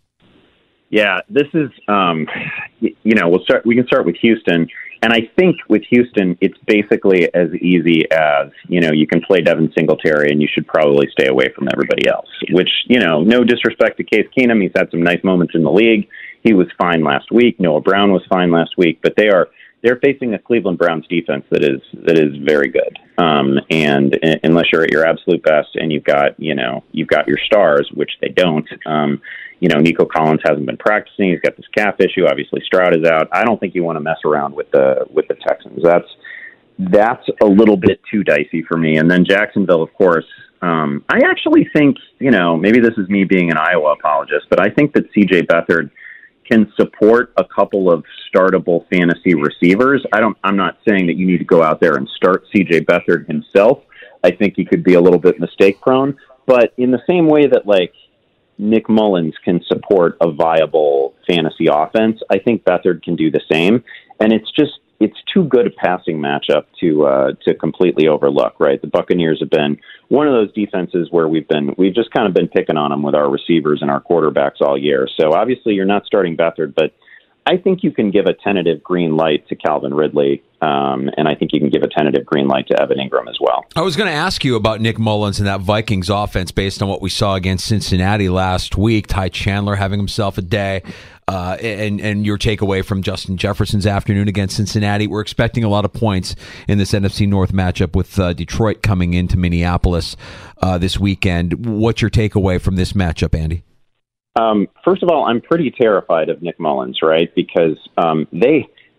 Yeah, this is we can start with Houston, and I think with Houston it's basically as easy as, you know, you can play Devin Singletary and you should probably stay away from everybody else, which, you know, no disrespect to Case Keenum, he's had some nice moments in the league. He was fine last week. Noah Brown was fine last week, but they're facing a Cleveland Browns defense that is very good. And unless you're at your absolute best and you've got your stars, which they don't, Nico Collins hasn't been practicing. He's got this calf issue. Obviously Stroud is out. I don't think you want to mess around with the Texans. That's a little bit too dicey for me. And then Jacksonville, of course, I actually think, you know, maybe this is me being an Iowa apologist, but I think that CJ Beathard can support a couple of startable fantasy receivers. I'm not saying that you need to go out there and start C.J. Beathard himself. I think he could be a little bit mistake prone, but in the same way that like Nick Mullins can support a viable fantasy offense, I think Beathard can do the same. And it's too good a passing matchup to completely overlook, right? The Buccaneers have been one of those defenses where we've just kind of been picking on them with our receivers and our quarterbacks all year. So obviously you're not starting Beathard, but I think you can give a tentative green light to Calvin Ridley, and I think you can give a tentative green light to Evan Ingram as well. I was going to ask you about Nick Mullins and that Vikings offense based on what we saw against Cincinnati last week. Ty Chandler having himself a day, and your takeaway from Justin Jefferson's afternoon against Cincinnati. We're expecting a lot of points in this NFC North matchup with Detroit coming into Minneapolis this weekend. What's your takeaway from this matchup, Andy? First of all, I'm pretty terrified of Nick Mullins, right? Because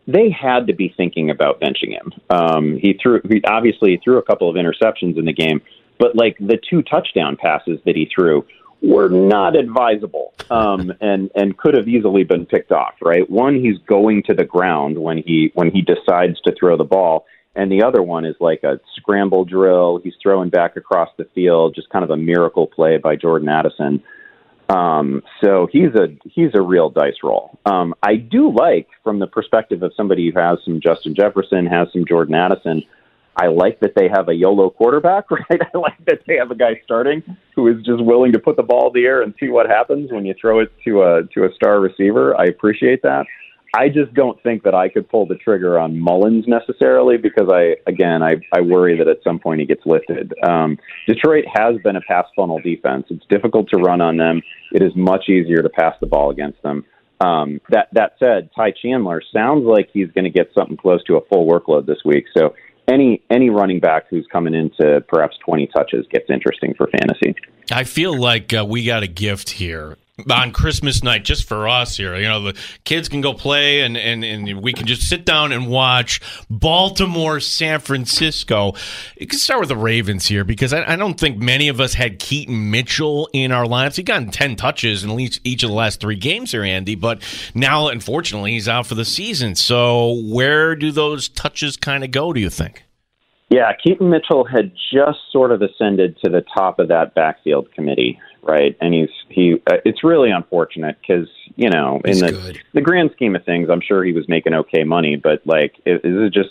they had to be thinking about benching him. He obviously threw a couple of interceptions in the game, but like the 2 touchdown passes that he threw were not advisable, and could have easily been picked off, right? One, he's going to the ground when he decides to throw the ball, and the other one is like a scramble drill. He's throwing back across the field, just kind of a miracle play by Jordan Addison. So he's a real dice roll. I do like, from the perspective of somebody who has some Justin Jefferson, has some Jordan Addison, I like that they have a YOLO quarterback, right? I like that they have a guy starting who is just willing to put the ball in the air and see what happens when you throw it to a star receiver. I appreciate that. I just don't think that I could pull the trigger on Mullins necessarily because I worry that at some point he gets lifted. Detroit has been a pass funnel defense. It's difficult to run on them. It is much easier to pass the ball against them. That said, Ty Chandler sounds like he's going to get something close to a full workload this week. So any running back who's coming into perhaps 20 touches gets interesting for fantasy. I feel like we got a gift here on Christmas night, just for us here. You know, the kids can go play and we can just sit down and watch Baltimore, San Francisco. You can start with the Ravens here because I don't think many of us had Keaton Mitchell in our lineups. He got 10 touches in each of the last 3 games here, Andy, but now, unfortunately, he's out for the season. So where do those touches kind of go, do you think? Yeah, Keaton Mitchell had just sort of ascended to the top of that backfield committee, right? And it's really unfortunate because, you know, in the grand scheme of things, I'm sure he was making okay money, but like this is just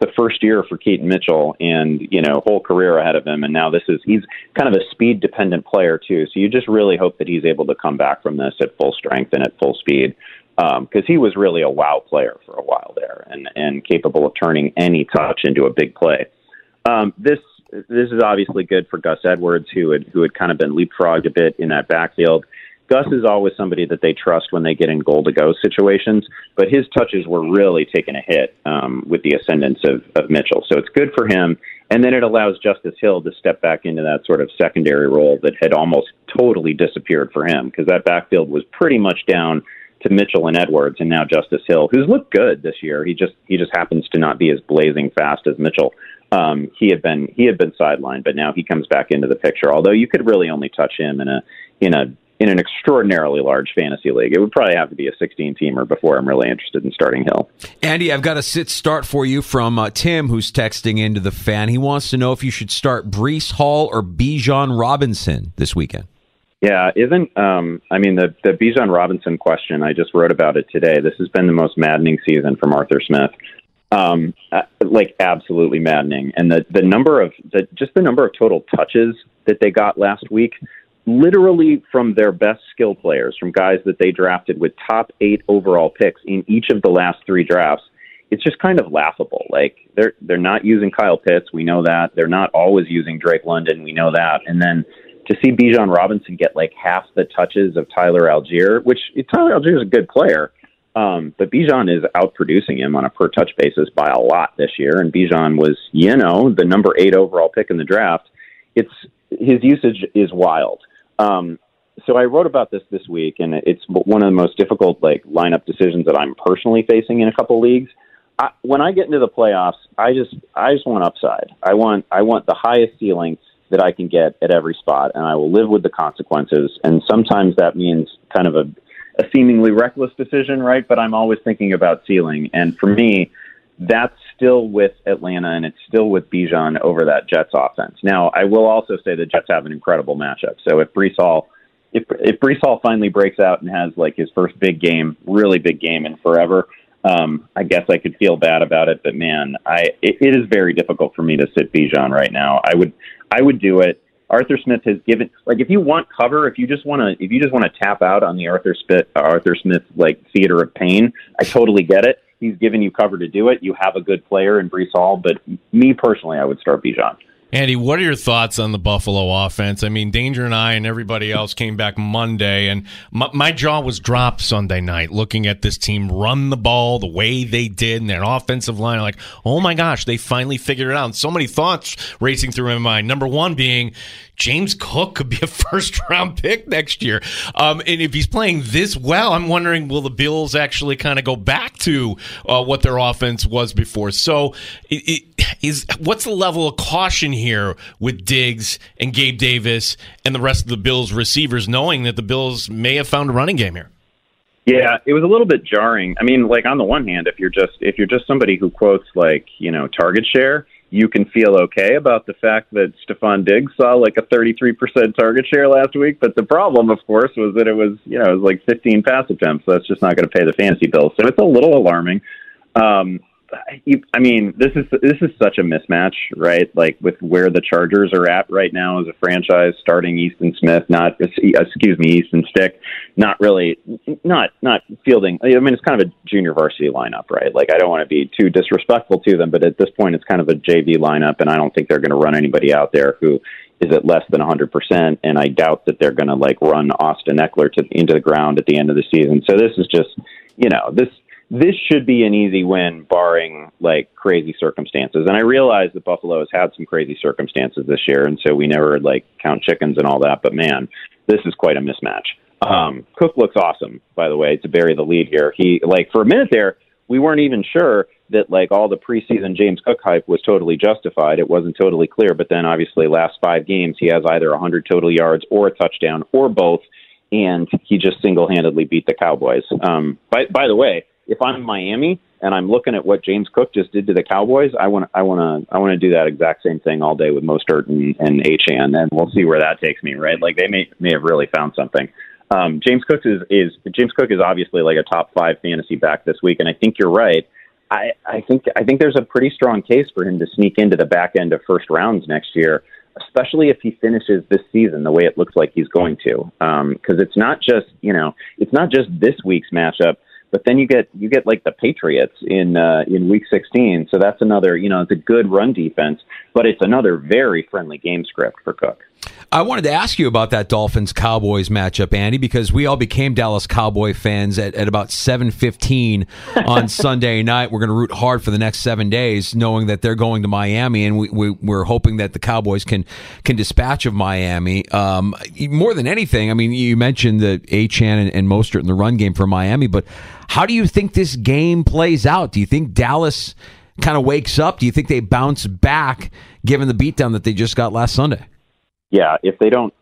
the first year for Keaton Mitchell, and, you know, whole career ahead of him, and now he's kind of a speed dependent player too. So you just really hope that he's able to come back from this at full strength and at full speed. Because he was really a wow player for a while there, and capable of turning any touch into a big play. This this is obviously good for Gus Edwards, who had kind of been leapfrogged a bit in that backfield. Gus is always somebody that they trust when they get in goal-to-go situations, but his touches were really taking a hit with the ascendance of Mitchell. So it's good for him, and then it allows Justice Hill to step back into that sort of secondary role that had almost totally disappeared for him, because that backfield was pretty much down to Mitchell and Edwards, and now Justice Hill, who's looked good this year. He just happens to not be as blazing fast as Mitchell. He had been sidelined, but now he comes back into the picture. Although you could really only touch him in an extraordinarily large fantasy league. It would probably have to be a 16-teamer before I'm really interested in starting Hill. Andy, I've got a sit-start for you from Tim, who's texting into the fan. He wants to know if you should start Breece Hall or Bijan Robinson this weekend. Yeah, the Bijan Robinson question, I just wrote about it today. This has been the most maddening season from Arthur Smith. Absolutely maddening. And the number of total touches that they got last week, literally from their best skill players, from guys that they drafted with top 8 overall picks in each of the last 3 drafts, it's just kind of laughable. Like, they're not using Kyle Pitts. We know that. They're not always using Drake London. We know that. And then to see Bijan Robinson get like half the touches of Tyler Algier, which Tyler Algier is a good player, but Bijan is outproducing him on a per touch basis by a lot this year. And Bijan was, the number 8 overall pick in the draft. His usage is wild. So I wrote about this week, and it's one of the most difficult lineup decisions that I'm personally facing in a couple leagues. When I get into the playoffs, I just want upside. I want the highest ceiling that I can get at every spot, and I will live with the consequences. And sometimes that means kind of a seemingly reckless decision, right? But I'm always thinking about ceiling, and for me, that's still with Atlanta, and it's still with Bijan over that Jets offense. Now, I will also say the Jets have an incredible matchup. So if Breece Hall finally breaks out and has his first big game, really big game in forever, I guess I could feel bad about it. But man, it is very difficult for me to sit Bijan right now. I would do it. Arthur Smith has given if you want cover, if you just want to tap out on the Arthur Smith theater of pain, I totally get it. He's given you cover to do it. You have a good player in Breece Hall, but me personally, I would start Bijan. Andy, what are your thoughts on the Buffalo offense? I mean, Danger and I and everybody else came back Monday, and my jaw was dropped Sunday night looking at this team run the ball the way they did and their offensive line. I'm like, oh my gosh, they finally figured it out. And so many thoughts racing through my mind. Number one being, James Cook could be a first-round pick next year. And if he's playing this well, I'm wondering, will the Bills actually kind of go back to what their offense was before? So what's the level of caution here with Diggs and Gabe Davis and the rest of the Bills' receivers, knowing that the Bills may have found a running game here? Yeah, it was a little bit jarring. I mean, on the one hand, if you're just somebody who quotes, target share, you can feel okay about the fact that Stephon Diggs saw a 33% target share last week. But the problem, of course, was that it was 15 pass attempts. So that's just not going to pay the fantasy bill. So it's a little alarming. I mean, this is such a mismatch, right? With where the Chargers are at right now as a franchise, starting Easton Stick, not fielding. I mean, it's kind of a junior varsity lineup, right? I don't want to be too disrespectful to them, but at this point, it's kind of a JV lineup, and I don't think they're going to run anybody out there who is at less than 100%, and I doubt that they're going to run Austin Eckler into the ground at the end of the season. So this is just, This should be an easy win, barring crazy circumstances. And I realize that Buffalo has had some crazy circumstances this year, and so we never count chickens and all that. But man, this is quite a mismatch. Cook looks awesome, by the way, to bury the lead here. He for a minute there, we weren't even sure that all the preseason James Cook hype was totally justified. It wasn't totally clear, but then obviously last 5 games he has either 100 total yards or a touchdown or both, and he just single-handedly beat the Cowboys. By the way, if I'm Miami and I'm looking at what James Cook just did to the Cowboys, I want to do that exact same thing all day with Mostert and Achane, and we'll see where that takes me, right? They may have really found something. James Cook is obviously a top 5 fantasy back this week, and I think you're right. I think there's a pretty strong case for him to sneak into the back end of first rounds next year, especially if he finishes this season the way it looks like he's going to, because it's not just this week's matchup, But then you get like the Patriots in week 16. So that's another, it's a good run defense, but it's another very friendly game script for Cook. I wanted to ask you about that Dolphins-Cowboys matchup, Andy, because we all became Dallas Cowboy fans at about 7:15 on Sunday night. We're going to root hard for the next 7 days, knowing that they're going to Miami, and we're hoping that the Cowboys can dispatch of Miami. More than anything, I mean, you mentioned the Achane and Mostert in the run game for Miami, but how do you think this game plays out? Do you think Dallas kind of wakes up? Do you think they bounce back, given the beatdown that they just got last Sunday? Yeah, if they don't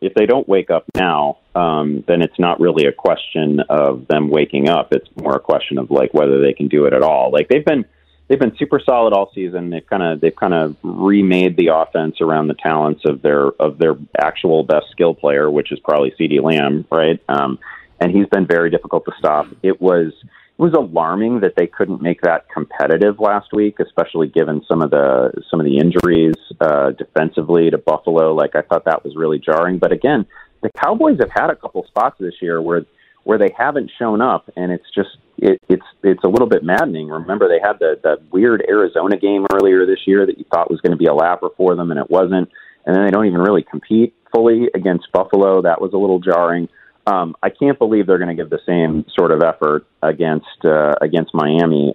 wake up now, then it's not really a question of them waking up. It's more a question of like whether they can do it at all. Like they've been super solid all season. They've kind of remade the offense around the talents of their actual best skill player, which is probably CeeDee Lamb, right? And he's been very difficult to stop. It was alarming that they couldn't make that competitive last week, especially given some of the injuries defensively to Buffalo. Like I thought that was really jarring. But again, the Cowboys have had a couple spots this year where they haven't shown up, and it's a little bit maddening. Remember, they had that weird Arizona game earlier this year that you thought was going to be a lapper for them, and it wasn't. And then they don't even really compete fully against Buffalo. That was a little jarring. I can't believe they're going to give the same sort of effort against Miami.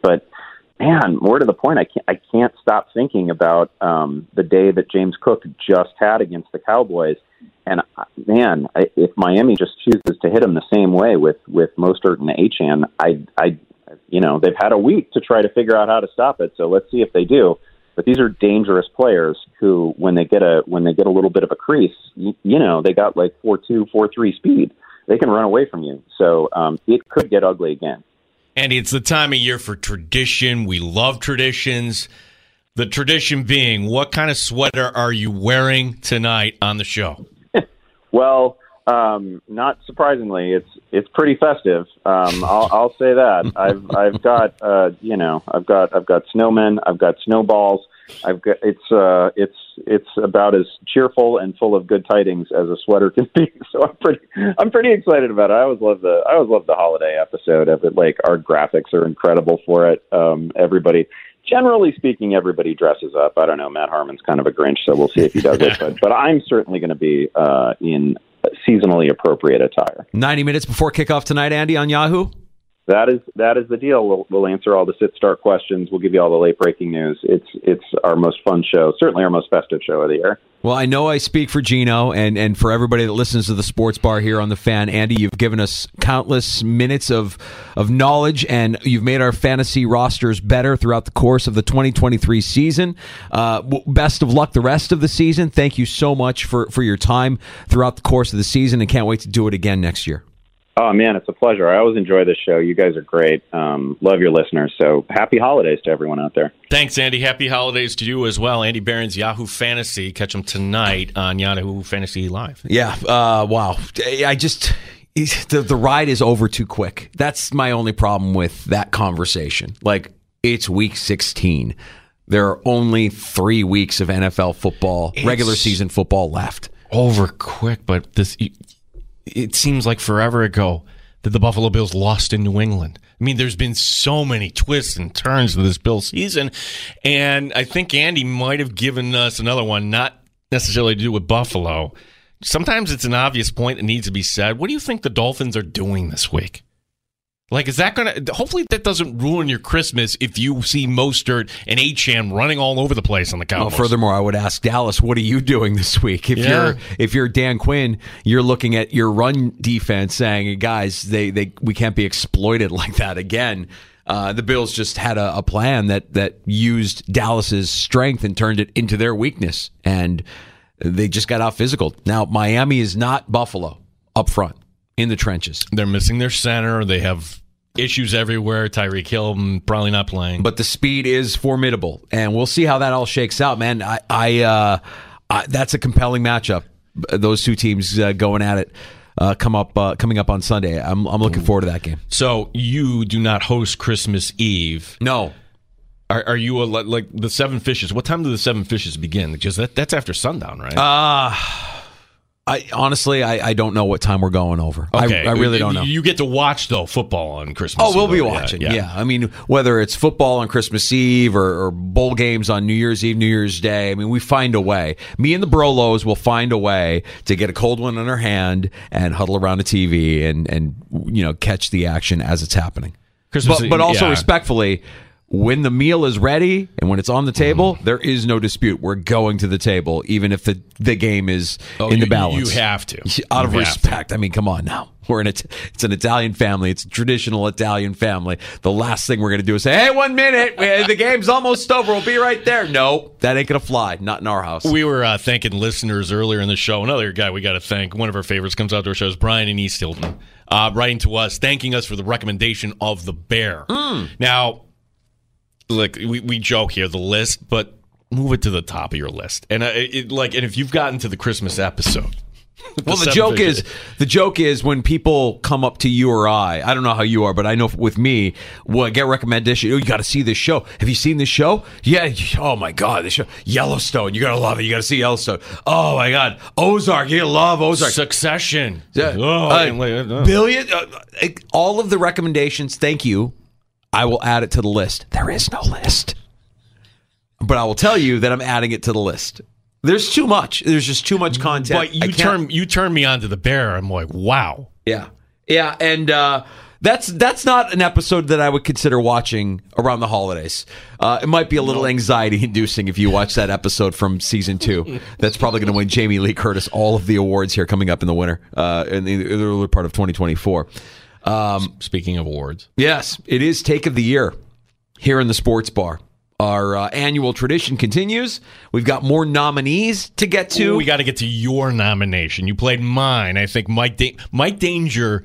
But man, more to the point, I can't stop thinking about the day that James Cook just had against the Cowboys. And man, if Miami just chooses to hit him the same way with Mostert and Achane, they've had a week to try to figure out how to stop it. So let's see if they do. But these are dangerous players who, when they get a little bit of a crease, they got like 4.2, 4.3 speed. They can run away from you. So it could get ugly again. Andy, it's the time of year for tradition. We love traditions. The tradition being, what kind of sweater are you wearing tonight on the show? Well, not surprisingly, it's pretty festive. I'll say that. I've got snowmen. I've got snowballs. It's about as cheerful and full of good tidings as a sweater can be. So I'm pretty excited about it. I always love the holiday episode of it. Like our graphics are incredible for it. Everybody. Generally speaking, everybody dresses up. I don't know. Matt Harmon's kind of a Grinch, so we'll see if he does it. But I'm certainly going to be in seasonally appropriate attire. 90 minutes before kickoff tonight, Andy, on Yahoo? That is the deal. We'll answer all the sit-start questions. We'll give you all the late-breaking news. It's our most fun show, certainly our most festive show of the year. Well, I know I speak for Geno and for everybody that listens to the Sports Bar here on The Fan. Andy, you've given us countless minutes of knowledge, and you've made our fantasy rosters better throughout the course of the 2023 season. Best of luck the rest of the season. Thank you so much for your time throughout the course of the season, and can't wait to do it again next year. Oh, man, it's a pleasure. I always enjoy this show. You guys are great. Love your listeners. So happy holidays to everyone out there. Thanks, Andy. Happy holidays to you as well. Andy Behrens, Yahoo Fantasy. Catch him tonight on Yahoo Fantasy Live. Yeah, wow. The ride is over too quick. That's my only problem with that conversation. Like, it's week 16. There are only 3 weeks of NFL football, regular season football left. Over quick, but this... It seems like forever ago that the Buffalo Bills lost in New England. I mean, there's been so many twists and turns to this Bills season, and I think Andy might have given us another one, not necessarily to do with Buffalo. Sometimes it's an obvious point that needs to be said. What do you think the Dolphins are doing this week? Like, is that going to... Hopefully that doesn't ruin your Christmas if you see Mostert and Achane running all over the place on the Cowboys. Well, furthermore, I would ask Dallas, what are you doing this week? If you're Dan Quinn, you're looking at your run defense saying, guys, we can't be exploited like that again. The Bills just had a plan that used Dallas's strength and turned it into their weakness, and they just got out physical. Now, Miami is not Buffalo up front in the trenches. They're missing their center. They have... issues everywhere. Tyreek Hill probably not playing. But the speed is formidable, and we'll see how that all shakes out, man. I that's a compelling matchup. Those two teams going at it coming up on Sunday. I'm looking forward to that game. So you do not host Christmas Eve? No. Are you like the Seven Fishes? What time do the Seven Fishes begin? Because that's after sundown, right? Honestly, I don't know what time we're going over. Okay. I really don't know. You get to watch, though, football on Christmas Eve. Oh, we'll be watching, yeah. I mean, whether it's football on Christmas Eve or bowl games on New Year's Eve, New Year's Day, I mean, we find a way. Me and the Brolos will find a way to get a cold one in our hand and huddle around the TV and you know, catch the action as it's happening. But also respectfully, when the meal is ready and when it's on the table, there is no dispute. We're going to the table, even if the game is in the balance. You have to. Out of respect. I mean, come on now. We're in it's an Italian family. It's a traditional Italian family. The last thing we're going to do is say, hey, 1 minute. The game's almost over. We'll be right there. No, that ain't going to fly. Not in our house. We were thanking listeners earlier in the show. Another guy we got to thank, one of our favorites, comes out to our shows, Brian in East Hilton, writing to us, thanking us for the recommendation of the bear. Now, look, we joke here, the list, but move it to the top of your list. And and if you've gotten to the Christmas episode, well, the joke is when people come up to you or I don't know how you are, but I know with me, well, I get recommendation. Oh, you got to see this show. Have you seen this show? Yeah. Oh my God, this show Yellowstone. You gotta love it. You gotta see Yellowstone. Oh my God, Ozark. You love Ozark. Succession. Billion. All of the recommendations. Thank you. I will add it to the list. There is no list. But I will tell you that I'm adding it to the list. There's too much. There's just too much content. But you turn me on to the bear. I'm like, wow. Yeah. Yeah. And that's not an episode that I would consider watching around the holidays. It might be a little anxiety-inducing if you watch that episode from season 2. That's probably going to win Jamie Lee Curtis all of the awards here coming up in the winter, in the early part of 2024. Speaking of awards, yes, it is Take of the Year here in the Sports Bar. Our annual tradition continues. We've got more nominees to get to. Ooh, we got to get to your nomination. You played mine. I think Mike Danger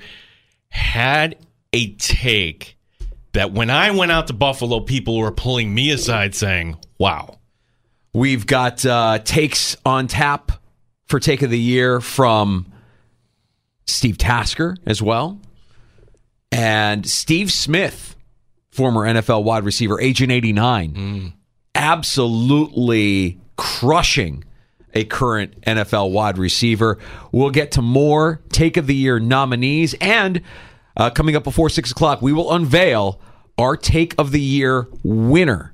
had a take that when I went out to Buffalo, people were pulling me aside saying, wow. We've got takes on tap for Take of the Year from Steve Tasker as well. And Steve Smith, former NFL wide receiver, Agent 89, absolutely crushing a current NFL wide receiver. We'll get to more Take of the Year nominees. And coming up before 6 o'clock, we will unveil our Take of the Year winner.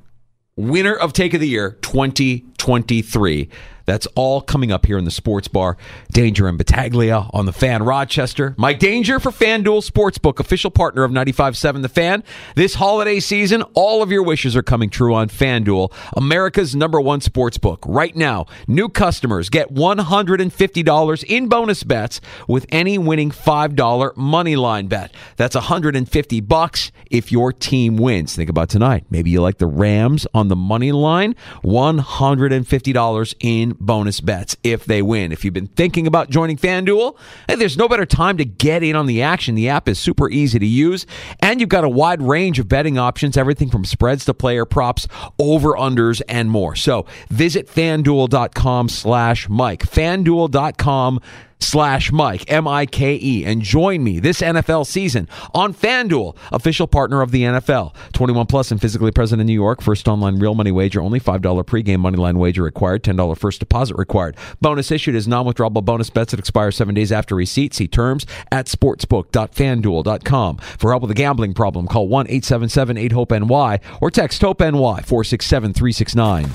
Winner of Take of the Year 2023. That's all coming up here in the Sports Bar. Danger and Battaglia on The Fan Rochester. Mike Danger for FanDuel Sportsbook, official partner of 95.7 The Fan. This holiday season, all of your wishes are coming true on FanDuel, America's #1 sportsbook. Right now, new customers get $150 in bonus bets with any winning $5 money line bet. That's $150 if your team wins. Think about tonight. Maybe you like the Rams on the money line. $150 in bonus bets if they win. If you've been thinking about joining FanDuel, hey, there's no better time to get in on the action. The app is super easy to use, and you've got a wide range of betting options, everything from spreads to player props, over-unders, and more. So visit FanDuel.com/Mike. FanDuel.com/Mike, M-I-K-E, and join me this NFL season on FanDuel, official partner of the NFL. 21 plus and physically present in New York. First online real money wager only. $5 pregame money line wager required. $10 first deposit required. Bonus issued is non-withdrawable bonus bets that expire 7 days after receipt. See terms at sportsbook.fanduel.com. For help with a gambling problem, call 1-877-8-HOPE-NY or text HOPE-NY 467-369.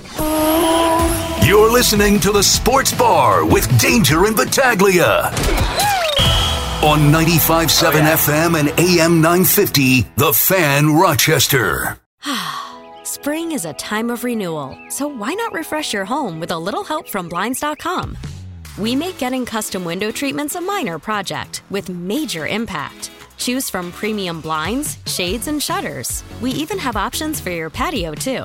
You're listening to The Sports Bar with Danger and Battaglia on 95.7 FM and AM 950, The Fan Rochester. Spring is a time of renewal, so why not refresh your home with a little help from Blinds.com? We make getting custom window treatments a minor project with major impact. Choose from premium blinds, shades, and shutters. We even have options for your patio, too.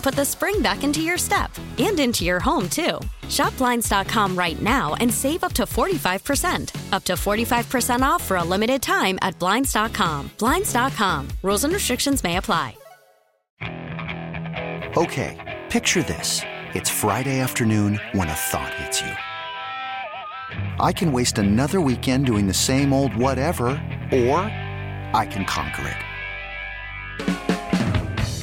put the spring back into your step. And into your home, too. Shop Blinds.com right now and save up to 45%. Up to 45% off for a limited time at Blinds.com. Blinds.com. Rules and restrictions may apply. Okay, picture this. It's Friday afternoon when a thought hits you. I can waste another weekend doing the same old whatever, or I can conquer it.